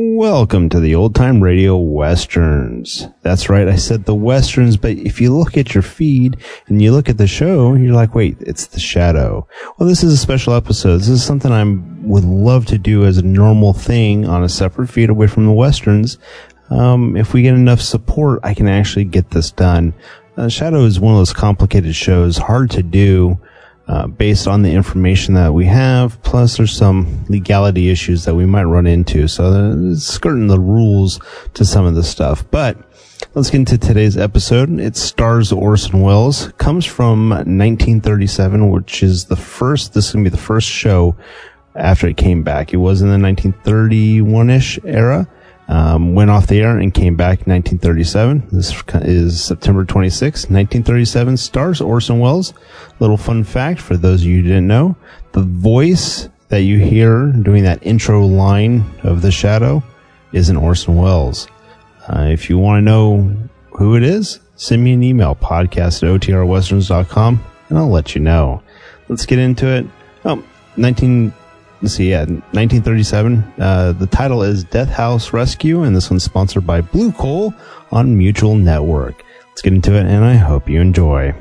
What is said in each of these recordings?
Welcome to the Old Time Radio Westerns. That's right, I said the Westerns, but if you look at your feed and you look at the show, you're like, wait, it's The Shadow. Well, this is a special episode. This is something I would love to do as a normal thing on a separate feed away from the Westerns. If we get enough support, I can actually get this done. Shadow is one of those complicated shows, hard to do. Based on the information that we have, plus there's some legality issues that we might run into. So it's skirting the rules to some of this stuff. But let's get into today's episode. It stars Orson Welles, comes from 1937, which is the first, this is going to be the first show after it came back. It was in the 1931-ish era, went off the air and came back in 1937. This is September 26, 1937. Stars Orson Welles. Little fun fact for those of you who didn't know, the voice that you hear doing that intro line of The Shadow is an Orson Welles. If you want to know who it is, send me an email, podcast@otrwesterns.com, and I'll let you know. Let's get into it. 1937. The title is Death House Rescue, and this one's sponsored by Blue Coal on Mutual Network. Let's get into it, and I hope you enjoy.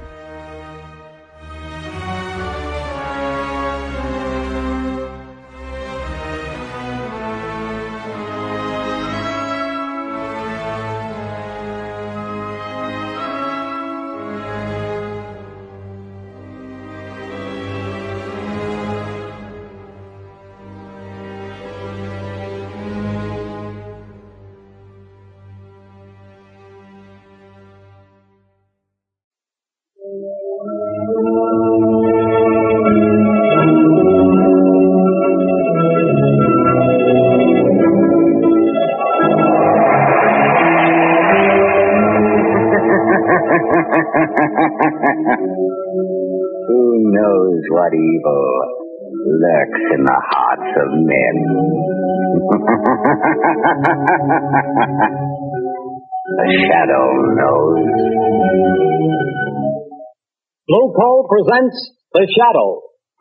Blue Coal presents The Shadow,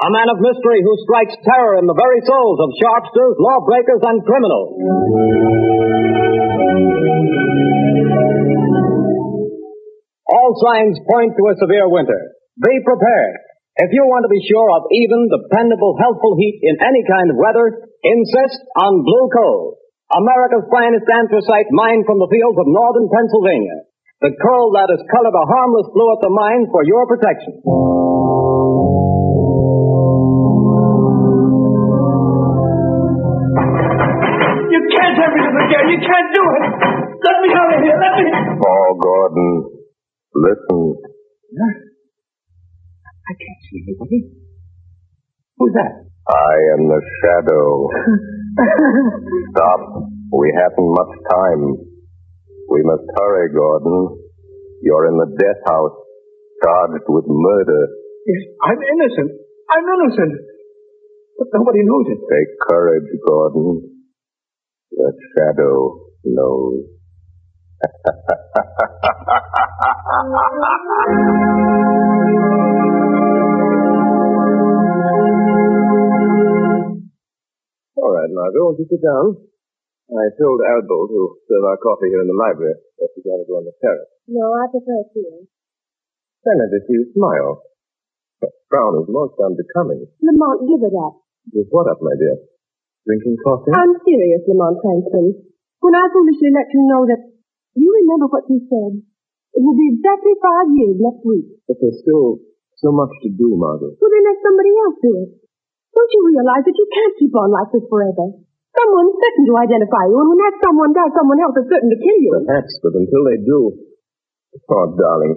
a man of mystery who strikes terror in the very souls of sharpsters, lawbreakers, and criminals. All signs point to a severe winter. Be prepared. If you want to be sure of even, dependable, helpful heat in any kind of weather, insist on Blue Coal, America's finest anthracite mined from the fields of northern Pennsylvania. The coal that has colored a harmless blue at the mine for your protection. You can't have me up again. You can't do it. Let me out of here. Let me. Paul Gordon, listen. Huh? I can't see anybody. Who's that? I am the Shadow. Stop. We haven't much time. We must hurry, Gordon. You're in the death house, charged with murder. Yes, I'm innocent. I'm innocent. But nobody knows it. Take courage, Gordon. The Shadow knows. All right, Margot, won't you sit down? I told Albo to serve our coffee here in the library. But she's going to go on the terrace. No, I prefer tea. Then I just see you smile. That frown is most unbecoming. Lamont, give it up. Give what up, my dear? Drinking coffee? I'm serious, Lamont Franklin. When I foolishly let you know that... You remember what you said. It will be exactly 5 years next week. But there's still so much to do, Margot. Well, then let somebody else do it. Don't you realize that you can't keep on like this forever? Someone's certain to identify you, and when that someone does, someone else is certain to kill you. Perhaps, but until they do... Oh, darling.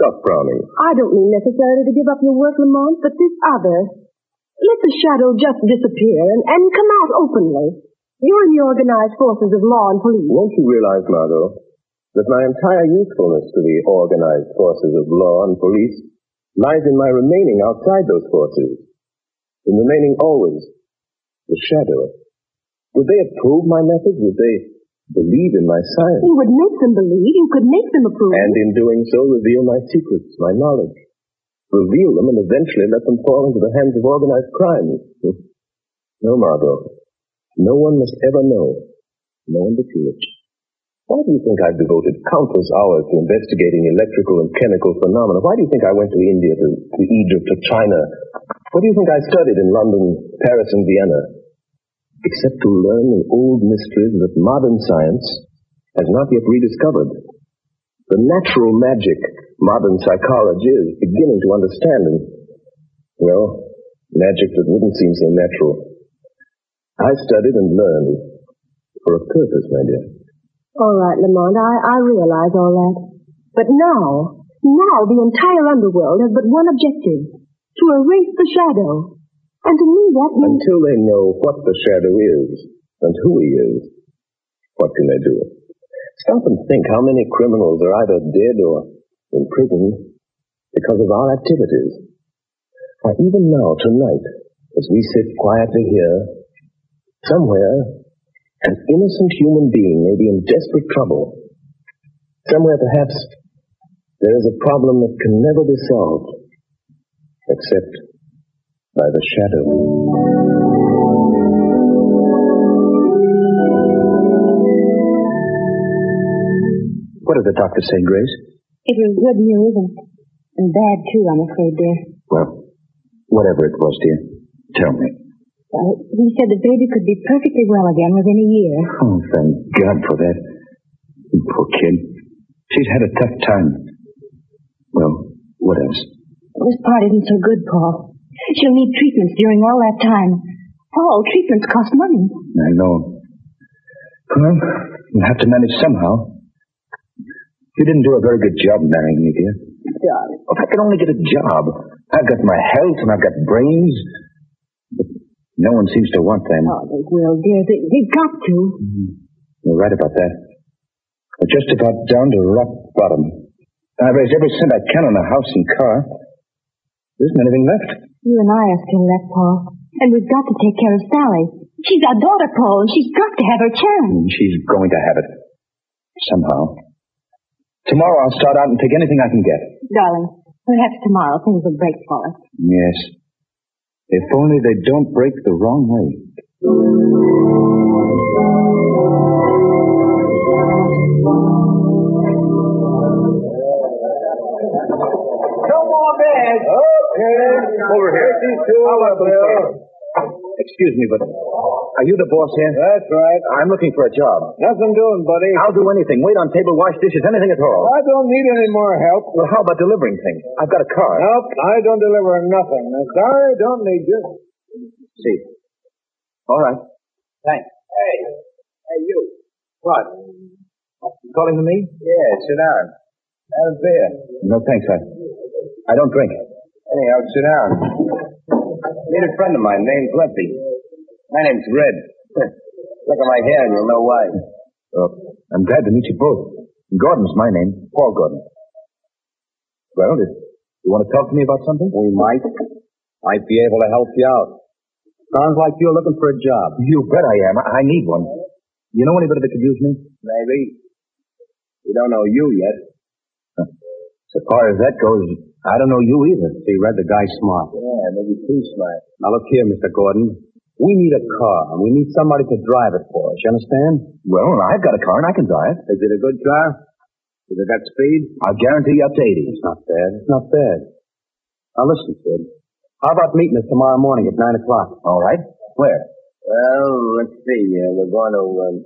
Stop frowning. I don't mean necessarily to give up your work, Lamont, but this other. Let the Shadow just disappear and come out openly. You're in the organized forces of law and police. Won't you realize, Margot, that my entire usefulness to the organized forces of law and police lies in my remaining outside those forces, in remaining always the Shadow. Would they approve my methods? Would they believe in my science? You would make them believe. You could make them approve. And in doing so, reveal my secrets, my knowledge. Reveal them and eventually let them fall into the hands of organized crime. No, Margot. No one must ever know. No one appeared. Why do you think I've devoted countless hours to investigating electrical and chemical phenomena? Why do you think I went to India, to Egypt, to China? What do you think I studied in London, Paris, and Vienna? Except to learn the old mysteries that modern science has not yet rediscovered. The natural magic modern psychology is beginning to understand, and, well, magic that wouldn't seem so natural. I studied and learned for a purpose, my dear. All right, Lamont, I realize all that. But now the entire underworld has but one objective, to erase the Shadow. And to me that means... Until they know what the Shadow is and who he is, what can they do? Stop and think how many criminals are either dead or in prison because of our activities. Why, even now, tonight, as we sit quietly here, somewhere... an innocent human being may be in desperate trouble. Somewhere, perhaps, there is a problem that can never be solved, except by the Shadow. What did the doctor say, Grace? It was good news and bad, too, I'm afraid, dear. Well, whatever it was, dear, tell me. He said the baby could be perfectly well again within a year. Oh, thank God for that. Poor kid. She's had a tough time. Well, what else? This part isn't so good, Paul. She'll need treatments during all that time. Paul, treatments cost money. I know. Well, we'll have to manage somehow. You didn't do a very good job marrying me, dear. Darling. If I could only get a job. I've got my health and I've got brains. No one seems to want them. Oh, they will, dear. They've got to. Mm-hmm. You're right about that. We're just about down to rock bottom. I've raised every cent I can on a house and car. There isn't anything left. You and I are still left, Paul. And we've got to take care of Sally. She's our daughter, Paul, and she's got to have her chance. She's going to have it. Somehow. Tomorrow I'll start out and take anything I can get. Darling, perhaps tomorrow things will break for us. Yes. If only they don't break the wrong way. No more beds. Okay. Over here. Excuse me, but are you the boss here? That's right. I'm looking for a job. Nothing doing, buddy. I'll do anything. Wait on table, wash dishes, anything at all. I don't need any more help. Well, how about delivering things? I've got a car. Nope, I don't deliver nothing. Sorry, don't need you. See. All right. Thanks. Hey, you. What? You calling to me? Yeah, sit down. Have a beer. No, thanks, I don't drink. Anyhow, sit down. Meet a friend of mine named Lefty. My name's Red. Look at my hair and you'll know why. Oh, I'm glad to meet you both. Gordon's my name, Paul Gordon. Well, if you want to talk to me about something? We might be able to help you out. Sounds like you're looking for a job. You bet I am. I need one. You know anybody that could use me? Maybe. We don't know you yet. So far as that goes, I don't know you either. See, Red, the guy's smart. Yeah, maybe too smart. Now, look here, Mr. Gordon. We need a car, and we need somebody to drive it for us. You understand? Well, I've got a car, and I can drive. Is it a good car? Has it got speed? I'll guarantee you up to 80. It's not bad. Now, listen, kid. How about meeting us tomorrow morning at 9 o'clock? All right. Where? Well, let's see. We're going to...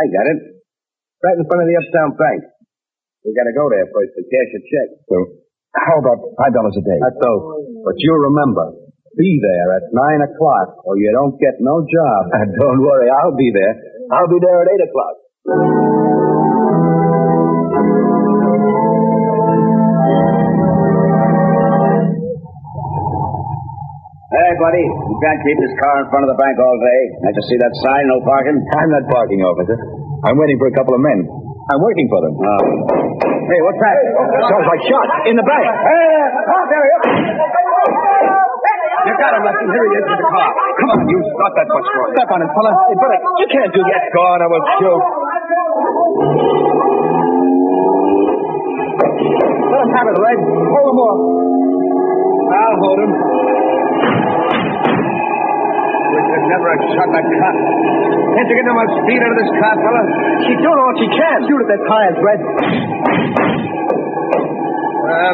I got it. Right in front of the uptown bank. We got to go there first to cash a check. So, how about $5 a day? That's so. But you remember, be there at 9 o'clock, or you don't get no job. Don't worry, I'll be there. I'll be there at 8 o'clock. Hey, buddy, you can't keep this car in front of the bank all day. Can't you see that sign, no parking? I'm not parking, officer. I'm waiting for a couple of men. I'm working for them. Hey, what's that? Sounds like shots in the bank. Hey, there he is. You got him, Lefty. Here he is in the car. Come on, you. Stop that bus for us. Step on him, fella. Hey, brother, you can't do that. Go on, I will kill. Let him have it, Red. Hold him off. I'll hold him. We should never Network shot that cop. Can't you get no more speed out of this car, fella? She's doing all she can. Shoot at that tire, Fred.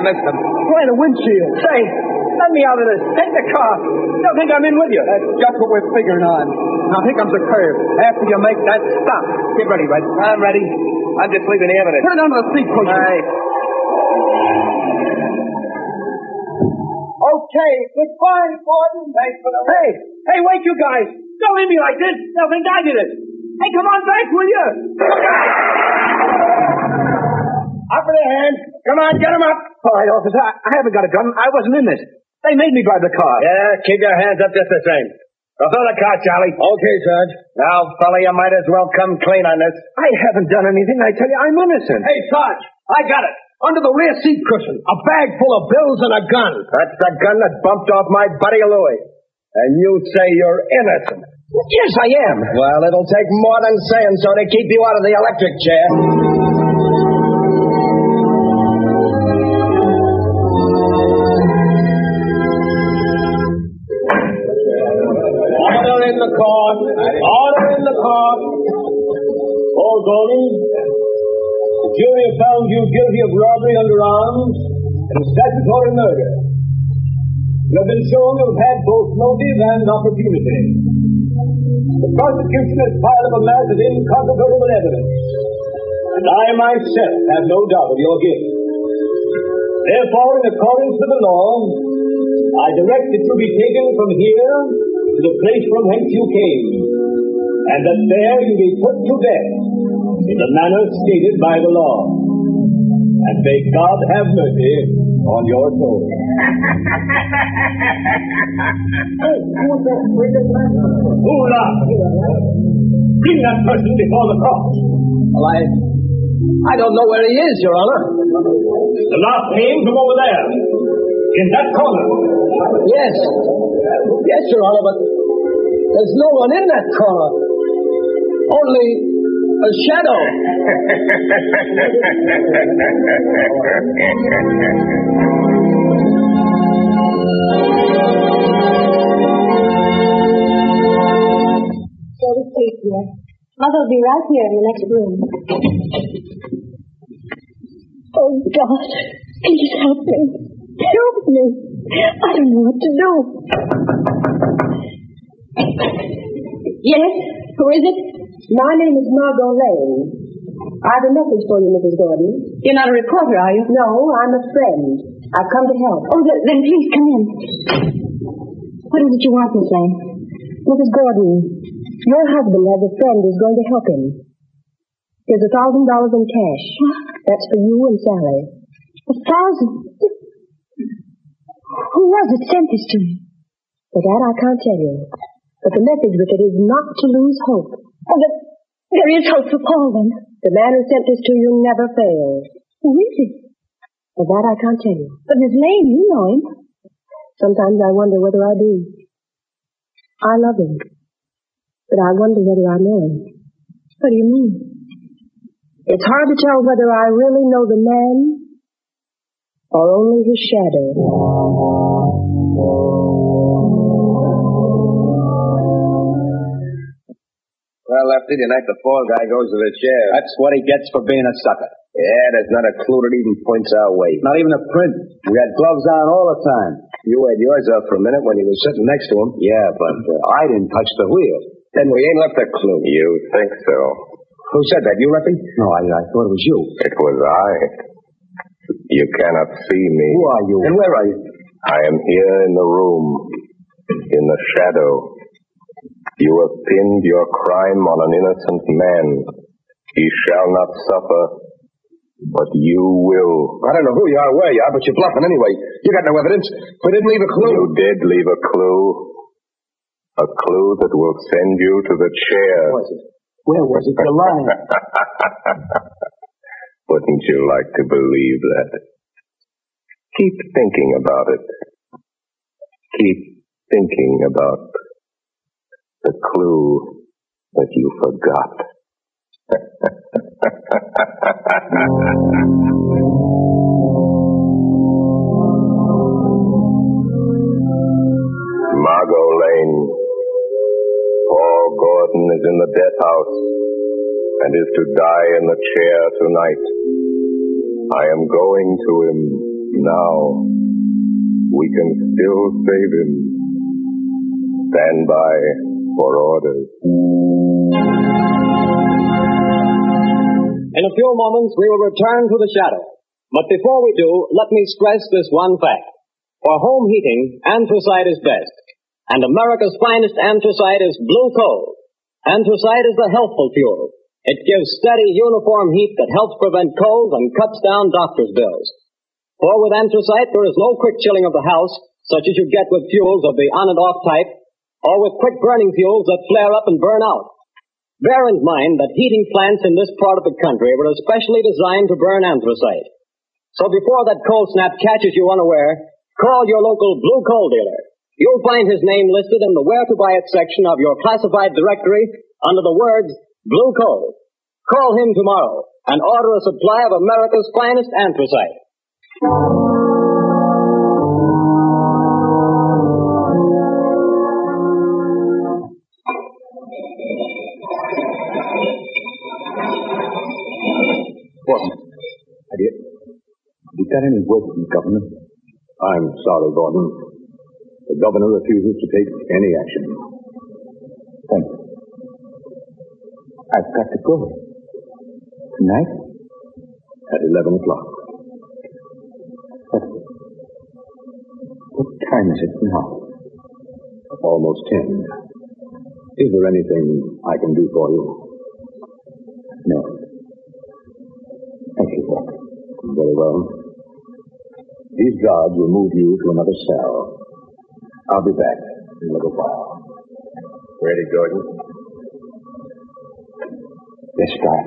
Missed him. Right, a windshield. Say, let me out of this. Take the car. Don't think I'm in with you. That's just what we're figuring on. Now, here comes the curve. After you make that stop. Get ready, Red. I'm ready. I'm just leaving the evidence. Put it under the seat cushion. All right. Okay, goodbye, Gordon. Thanks for the... Hey, wait, you guys. Don't leave me like this. They'll think I did it. Hey, come on back, will you? Up with their hands. Come on, get them up. All right, officer, I haven't got a gun. I wasn't in this. They made me drive the car. Yeah, keep your hands up just the same. Go throw the car, Charlie. Okay, Sarge. Now, fella, you might as well come clean on this. I haven't done anything. I tell you, I'm innocent. Hey, Sarge, I got it. Under the rear seat cushion, a bag full of bills and a gun. That's the gun that bumped off my buddy Louis. And you say you're innocent. Yes, I am. Well, it'll take more than saying so to keep you out of the electric chair. Order in the court. Order in the court. Paul Gordon. The jury found you guilty of robbery under arms and statutory murder. You have been shown to have had both motive and opportunity. The prosecution has piled up a mass of incontrovertible evidence, and I myself have no doubt of your guilt. Therefore, in accordance with the law, I direct that you be taken from here to the place from whence you came, and that there you be put to death in the manner stated by the law. And may God have mercy on your soul. Who laughed? Bring that person before the court. Well, I don't know where he is, Your Honor. The last name from over there. In that corner. Yes. Yes, Your Honor, but there's no one in that corner. Only... a shadow. Go to sleep, dear. Mother'll be right here in the next room. Oh, God. Please help me. Help me. I don't know what to do. Yes? Who is it? My name is Margot Lane. I have a message for you, Mrs. Gordon. You're not a reporter, are you? No, I'm a friend. I've come to help. Oh, then please come in. What is it you want, Miss Lane? Mrs. Gordon, your husband has a friend who's going to help him. There's $1,000 in cash. What? That's for you and Sally. $1,000? Who was it sent this to me? For that, I can't tell you. But the message with it is not to lose hope. Oh, but there is hope for Paul, then. The man who sent this to you never fails. Who is he? Well, that I can't tell you. But Miss Lane, you know him. Sometimes I wonder whether I do. I love him. But I wonder whether I know him. What do you mean? It's hard to tell whether I really know the man or only his shadow. Well, Lefty, tonight the fall guy goes to the chair. That's what he gets for being a sucker. Yeah, there's not a clue that even points our way. Not even a print. We had gloves on all the time. You had yours up for a minute when you were sitting next to him. Yeah, but I didn't touch the wheel. Then we ain't left a clue. You think so? Who said that? You, Lefty? No, I thought it was you. It was I. You cannot see me. Who are you? And where are you? I am here in the room, in the shadow. You have pinned your crime on an innocent man. He shall not suffer, but you will. I don't know who you are, where you are, but you're bluffing anyway. You got no evidence. We didn't leave a clue. You did leave a clue. A clue that will send you to the chair. Where was it? Where was it? You're lying. Wouldn't you like to believe that? Keep thinking about it. Keep thinking about the clue that you forgot. Margot Lane, son is in the death house and is to die in the chair tonight. I am going to him now. We can still save him. Stand by for orders. In a few moments, we will return to The Shadow. But before we do, let me stress this one fact. For home heating, anthracite is best. And America's finest anthracite is Blue Coal. Anthracite is the healthful fuel. It gives steady, uniform heat that helps prevent colds and cuts down doctor's bills. For with anthracite, there is no quick chilling of the house, such as you get with fuels of the on-and-off type, or with quick-burning fuels that flare up and burn out. Bear in mind that heating plants in this part of the country were especially designed to burn anthracite. So before that cold snap catches you unaware, call your local Blue Coal dealer. You'll find his name listed in the Where to Buy It section of your classified directory under the words Blue Coal. Call him tomorrow and order a supply of America's finest anthracite. Boss, have you got any word from the governor? I'm sorry, Gordon. The governor refuses to take any action. Thanks. I've got to go. Tonight? At 11 o'clock. What time is it now? Almost 10. Is there anything I can do for you? No. Thank you, Bob. Very well. These guards will move you to another cell. I'll be back in a little while. Ready, Gordon? Yes, Doc.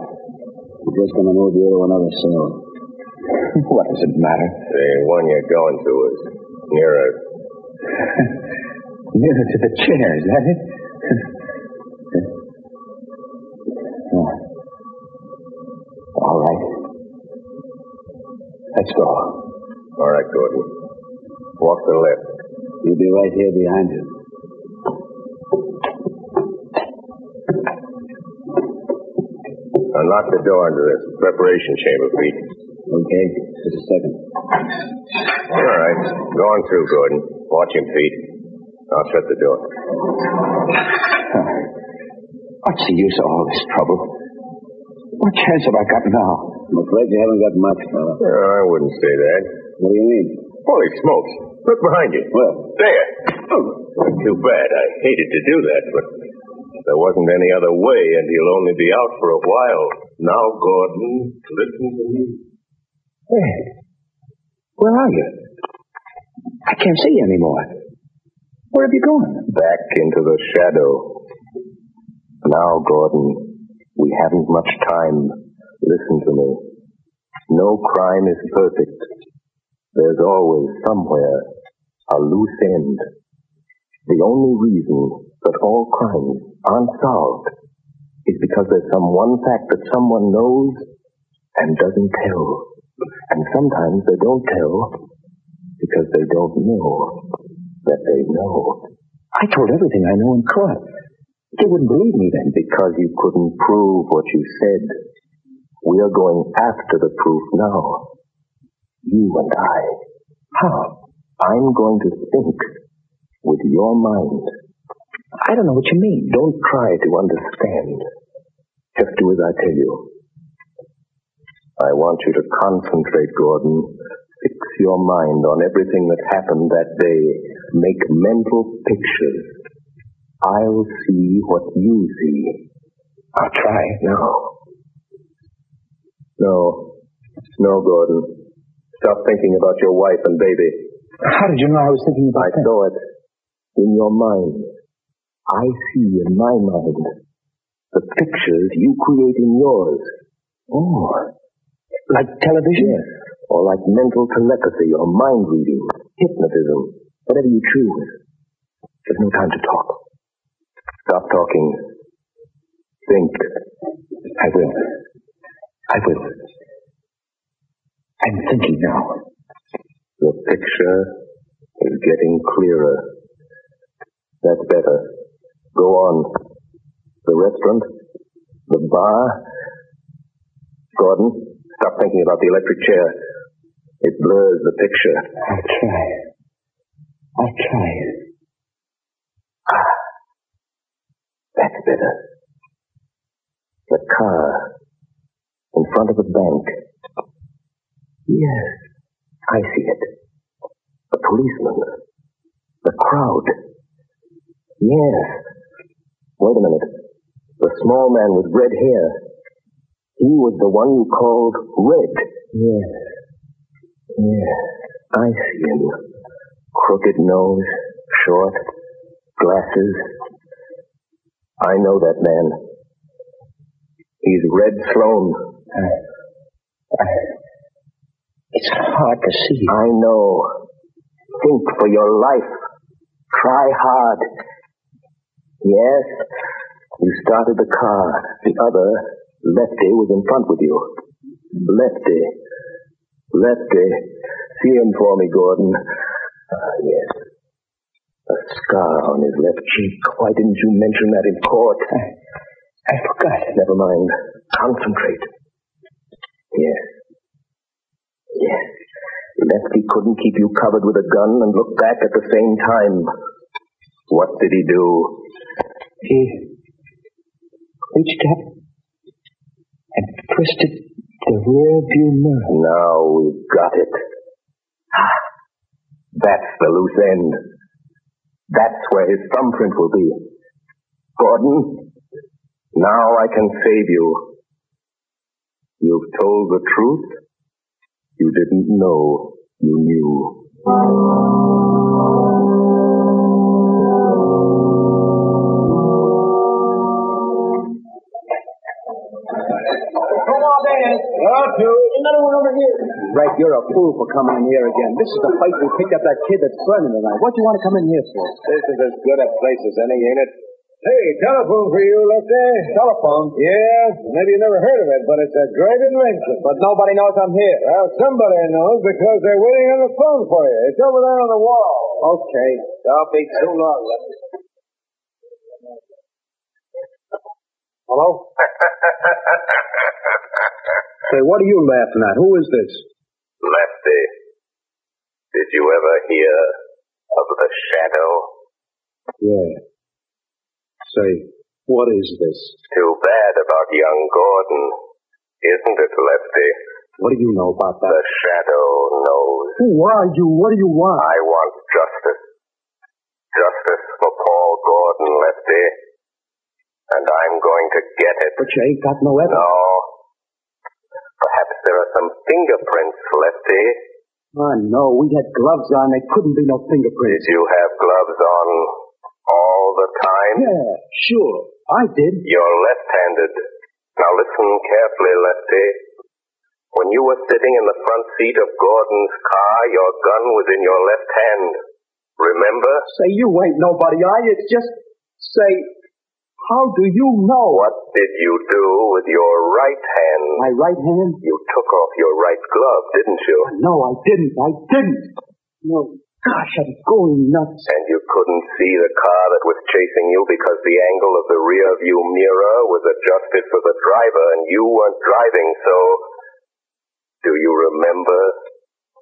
We're just going to move you to another cell. What does it matter? The one you're going to is nearer. Nearer to the chair, is that it? All right. Let's go. All right, Gordon. Walk to the left. You'll be right here behind him. Unlock the door into this preparation chamber, Pete. Okay. Just a second. All right. Go on through, Gordon. Watch him, Pete. I'll shut the door. What's the use of all this trouble? What chance have I got now? I'm afraid you haven't got much, fella. No, I wouldn't say that. What do you mean? Holy smokes. Look behind you. Well, there. Oh, too bad. I hated to do that, but there wasn't any other way, and he'll only be out for a while. Now, Gordon, listen to me. Hey, where are you? I can't see you anymore. Where have you gone? Back into the shadow. Now, Gordon, we haven't much time. Listen to me. No crime is perfect. There's always somewhere a loose end. The only reason that all crimes aren't solved is because there's some one fact that someone knows and doesn't tell. And sometimes they don't tell because they don't know that they know. I told everything I know in court. They wouldn't believe me then. Because you couldn't prove what you said. We are going after the proof now. You and I. How? I'm going to think with your mind. I don't know what you mean. Don't try to understand. Just do as I tell you. I want you to concentrate, Gordon. Fix your mind on everything that happened that day. Make mental pictures. I'll see what you see. I'll try now. No, Gordon. Stop thinking about your wife and baby. How did you know I was thinking about that? I saw it in your mind. I see in my mind the pictures you create in yours. Oh, like television? Yes, or like mental telepathy or mind reading, hypnotism, whatever you choose. There's no time to talk. Stop talking. Think. I will. I'm thinking now. The picture is getting clearer. That's better. Go on. The restaurant, the bar. Gordon, stop thinking about the electric chair. It blurs the picture. I'll try. Ah, that's better. The car in front of the bank. Yes, I see it. A policeman. The crowd. Yes. Wait a minute. The small man with red hair. He was the one you called Red. Yes. Yes. I see him. Crooked nose. Short. Glasses. I know that man. He's Red Sloan. It's hard to see. I know. Think for your life. Try hard. Yes, you started the car. The other, Lefty, was in front with you. Lefty. See him for me, Gordon. Yes. A scar on his left cheek. Why didn't you mention that in court? I forgot. Never mind. Concentrate. Yes. Yes. Lefty couldn't keep you covered with a gun and look back at the same time. What did he do? He reached up and twisted the rear view mirror. Now we've got it. That's the loose end. That's where his thumbprint will be. Gordon, now I can save you. You've told the truth. You didn't know you knew. Another one over here. Right, you're a fool for coming in here again. This is the fight we picked up that kid that's burning tonight. What do you want to come in here for? This is as good a place as any, ain't it? Hey, telephone for you, Lefty. Telephone? Yeah, maybe you never heard of it, but it's a great invention. But nobody knows I'm here. Well, somebody knows because they're waiting on the phone for you. It's over there on the wall. Okay. Don't be too long, Lefty. Hello? Say, what are you laughing at? Who is this? Lefty, did you ever hear of The Shadow? Yeah. Say, what is this? Too bad about young Gordon, isn't it, Lefty? What do you know about that? The Shadow knows. Who are you? What do you want? I want justice. Justice for Paul Gordon, Lefty. And I'm going to get it. But you ain't got no evidence. No. Perhaps there are some fingerprints, Lefty. I know. We had gloves on. There couldn't be no fingerprints. Did you have gloves on all the time? Yeah, sure. I did. You're left-handed. Now listen carefully, Lefty. When you were sitting in the front seat of Gordon's car, your gun was in your left hand. Remember? Say, you ain't nobody, are you? Just say, how do you know? What did you do with your right hand? My right hand? You took off your right glove, didn't you? No, I didn't. No. Gosh, I'm going nuts. And you couldn't see the car that was chasing you because the angle of the rear view mirror was adjusted for the driver and you weren't driving, so do you remember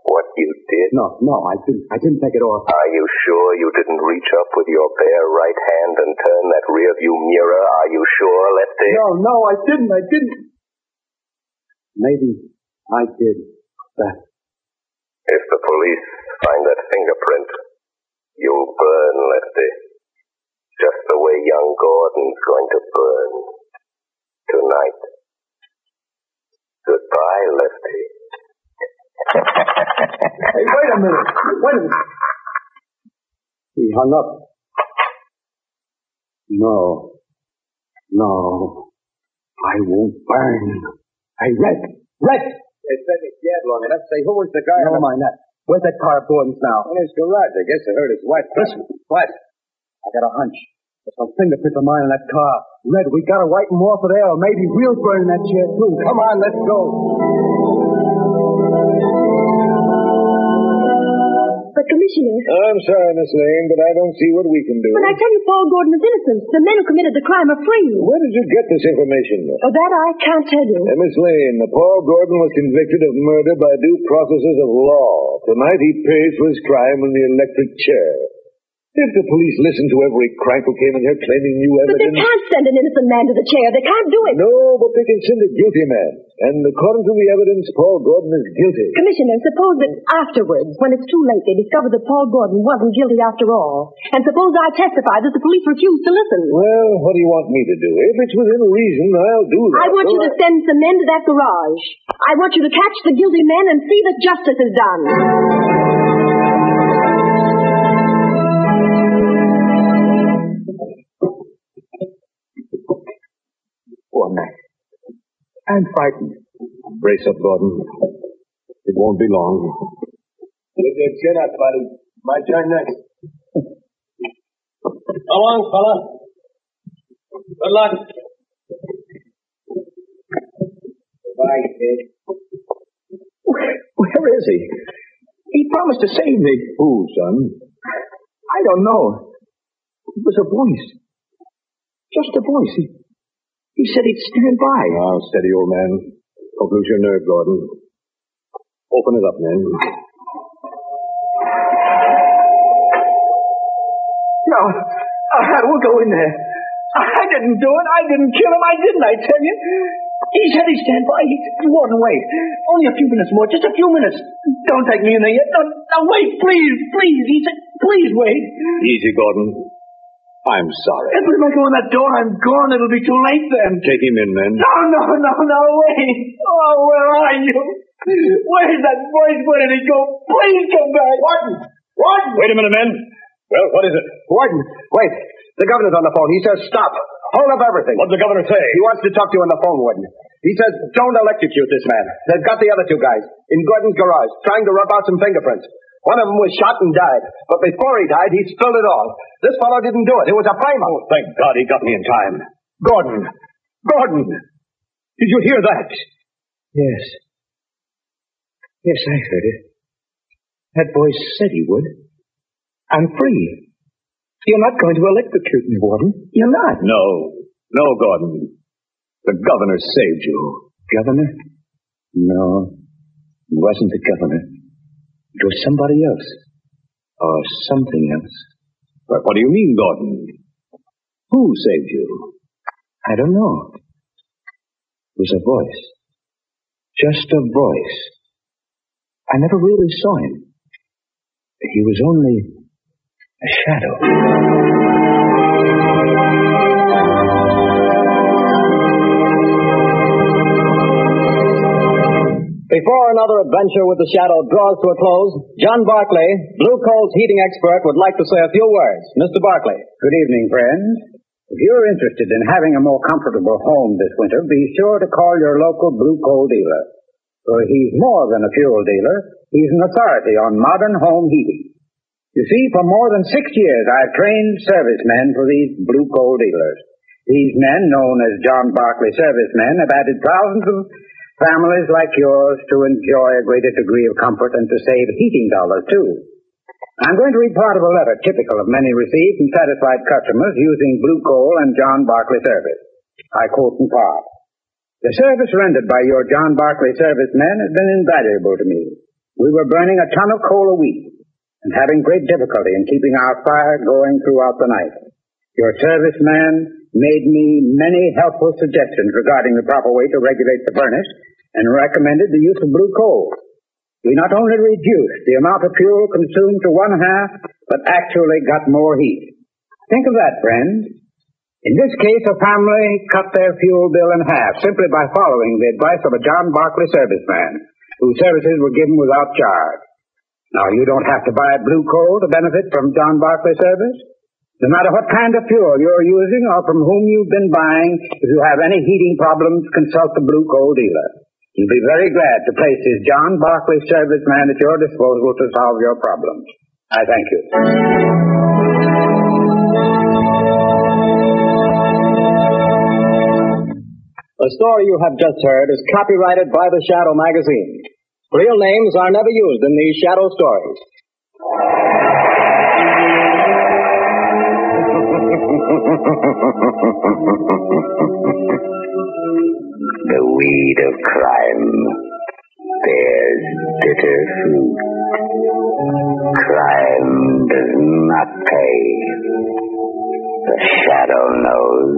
what you did? No, I didn't take it off. Are you sure you didn't reach up with your bare right hand and turn that rear view mirror? Are you sure, Lefty? No, I didn't. Maybe I did that. If the police find that fingerprint, you'll burn, Lefty. Just the way young Gordon's going to burn tonight. Goodbye, Lefty. Hey, wait a minute. He hung up. No. I won't burn. Hey, Red! They said he's dead, Lonnie. Let's say, who was the guy? Never mind that. Where's that car of Gordon's now? In his garage. I guess I heard his wife. Listen, what? I got a hunch. There's some fingerprint of mine in that car. Red, we gotta wipe him off of there, or maybe we'll burn that chair too. Come on, let's go. The Commissioner. I'm sorry, Miss Lane, but I don't see what we can do. But I tell you, Paul Gordon is innocent. The men who committed the crime are free. Where did you get this information? Oh, that I can't tell you. Miss Lane, Paul Gordon was convicted of murder by due processes of law. Tonight he pays for his crime in the electric chair. If the police listened to every crank who came in here claiming new evidence... But they can't send an innocent man to the chair. They can't do it. No, but they can send a guilty man. And according to the evidence, Paul Gordon is guilty. Commissioner, suppose that afterwards, when it's too late, they discover that Paul Gordon wasn't guilty after all. And suppose I testify that the police refused to listen. Well, what do you want me to do? If it's within reason, I'll do that. I want you to send some men to that garage. I want you to catch the guilty men and see that justice is done. Poor man. I'm frightened. Brace up, Gordon. It won't be long. Get up, buddy. My turn next. Come on, fella. Good luck. Bye, kid. Where is he? He promised to save me. Who, son? I don't know. It was a voice. Just a voice. He said he'd stand by. Now, steady, old man. Don't lose your nerve, Gordon. Open it up, man. No, I won't go in there. I didn't do it. I didn't kill him. I tell you? He said he'd stand by. Gordon, wait. Only a few minutes more. Just a few minutes. Don't take me in there yet. No, wait, please, please. He said, please wait. Easy, Gordon. I'm sorry. If I go in that door, I'm gone. It'll be too late then. Take him in, man. No, wait. Oh, where are you? Where's that voice? Where did he go? Please come back. Warden! Wait a minute, men. Well, what is it? Warden, wait. The governor's on the phone. He says stop. Hold up everything. What'd the governor say? He wants to talk to you on the phone, Warden. He says don't electrocute this man. They've got the other two guys in Gordon's garage trying to rub out some fingerprints. One of them was shot and died. But before he died, he spilled it all. This fellow didn't do it. It was a frame-up. Oh, thank God he got me in time. Gordon! Did you hear that? Yes. Yes, I heard it. That boy said he would. I'm free. You're not going to electrocute me, Warden. You're not. No, Gordon. The governor saved you. Governor? No, he wasn't the governor. It was somebody else. Or something else. But what do you mean, Gordon? Who saved you? I don't know. It was a voice. Just a voice. I never really saw him. He was only a shadow. Before another adventure with The Shadow draws to a close, John Barclay, Blue Coal's heating expert, would like to say a few words. Mr. Barclay. Good evening, friends. If you're interested in having a more comfortable home this winter, be sure to call your local Blue Coal dealer. For he's more than a fuel dealer. He's an authority on modern home heating. You see, for more than 6 years, I've trained servicemen for these Blue Coal dealers. These men, known as John Barclay servicemen, have added thousands of families like yours to enjoy a greater degree of comfort and to save heating dollars, too. I'm going to read part of a letter typical of many received from satisfied customers using Blue Coal and John Barclay service. I quote in part. The service rendered by your John Barclay servicemen has been invaluable to me. We were burning a ton of coal a week and having great difficulty in keeping our fire going throughout the night. Your serviceman made me many helpful suggestions regarding the proper way to regulate the furnace and recommended the use of Blue Coal. We not only reduced the amount of fuel consumed to 1/2, but actually got more heat. Think of that, friends. In this case, a family cut their fuel bill in half simply by following the advice of a John Barclay serviceman, whose services were given without charge. Now, you don't have to buy Blue Coal to benefit from John Barclay service. No matter what kind of fuel you're using or from whom you've been buying, if you have any heating problems, consult the Blue Coal dealer. He'll be very glad to place his John Barclay serviceman at your disposal to solve your problems. I thank you. The story you have just heard is copyrighted by The Shadow magazine. Real names are never used in these Shadow stories. The weed of crime bears bitter fruit. Crime does not pay. The shadow knows.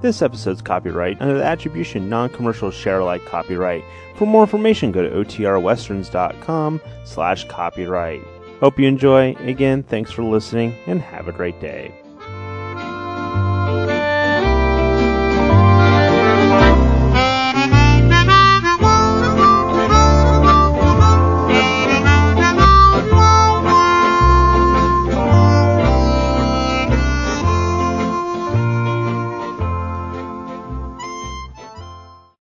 This episode's copyright under the attribution non-commercial share-alike copyright. For more information, go to otrwesterns.com/copyright. Hope you enjoy. Again, thanks for listening and have a great day.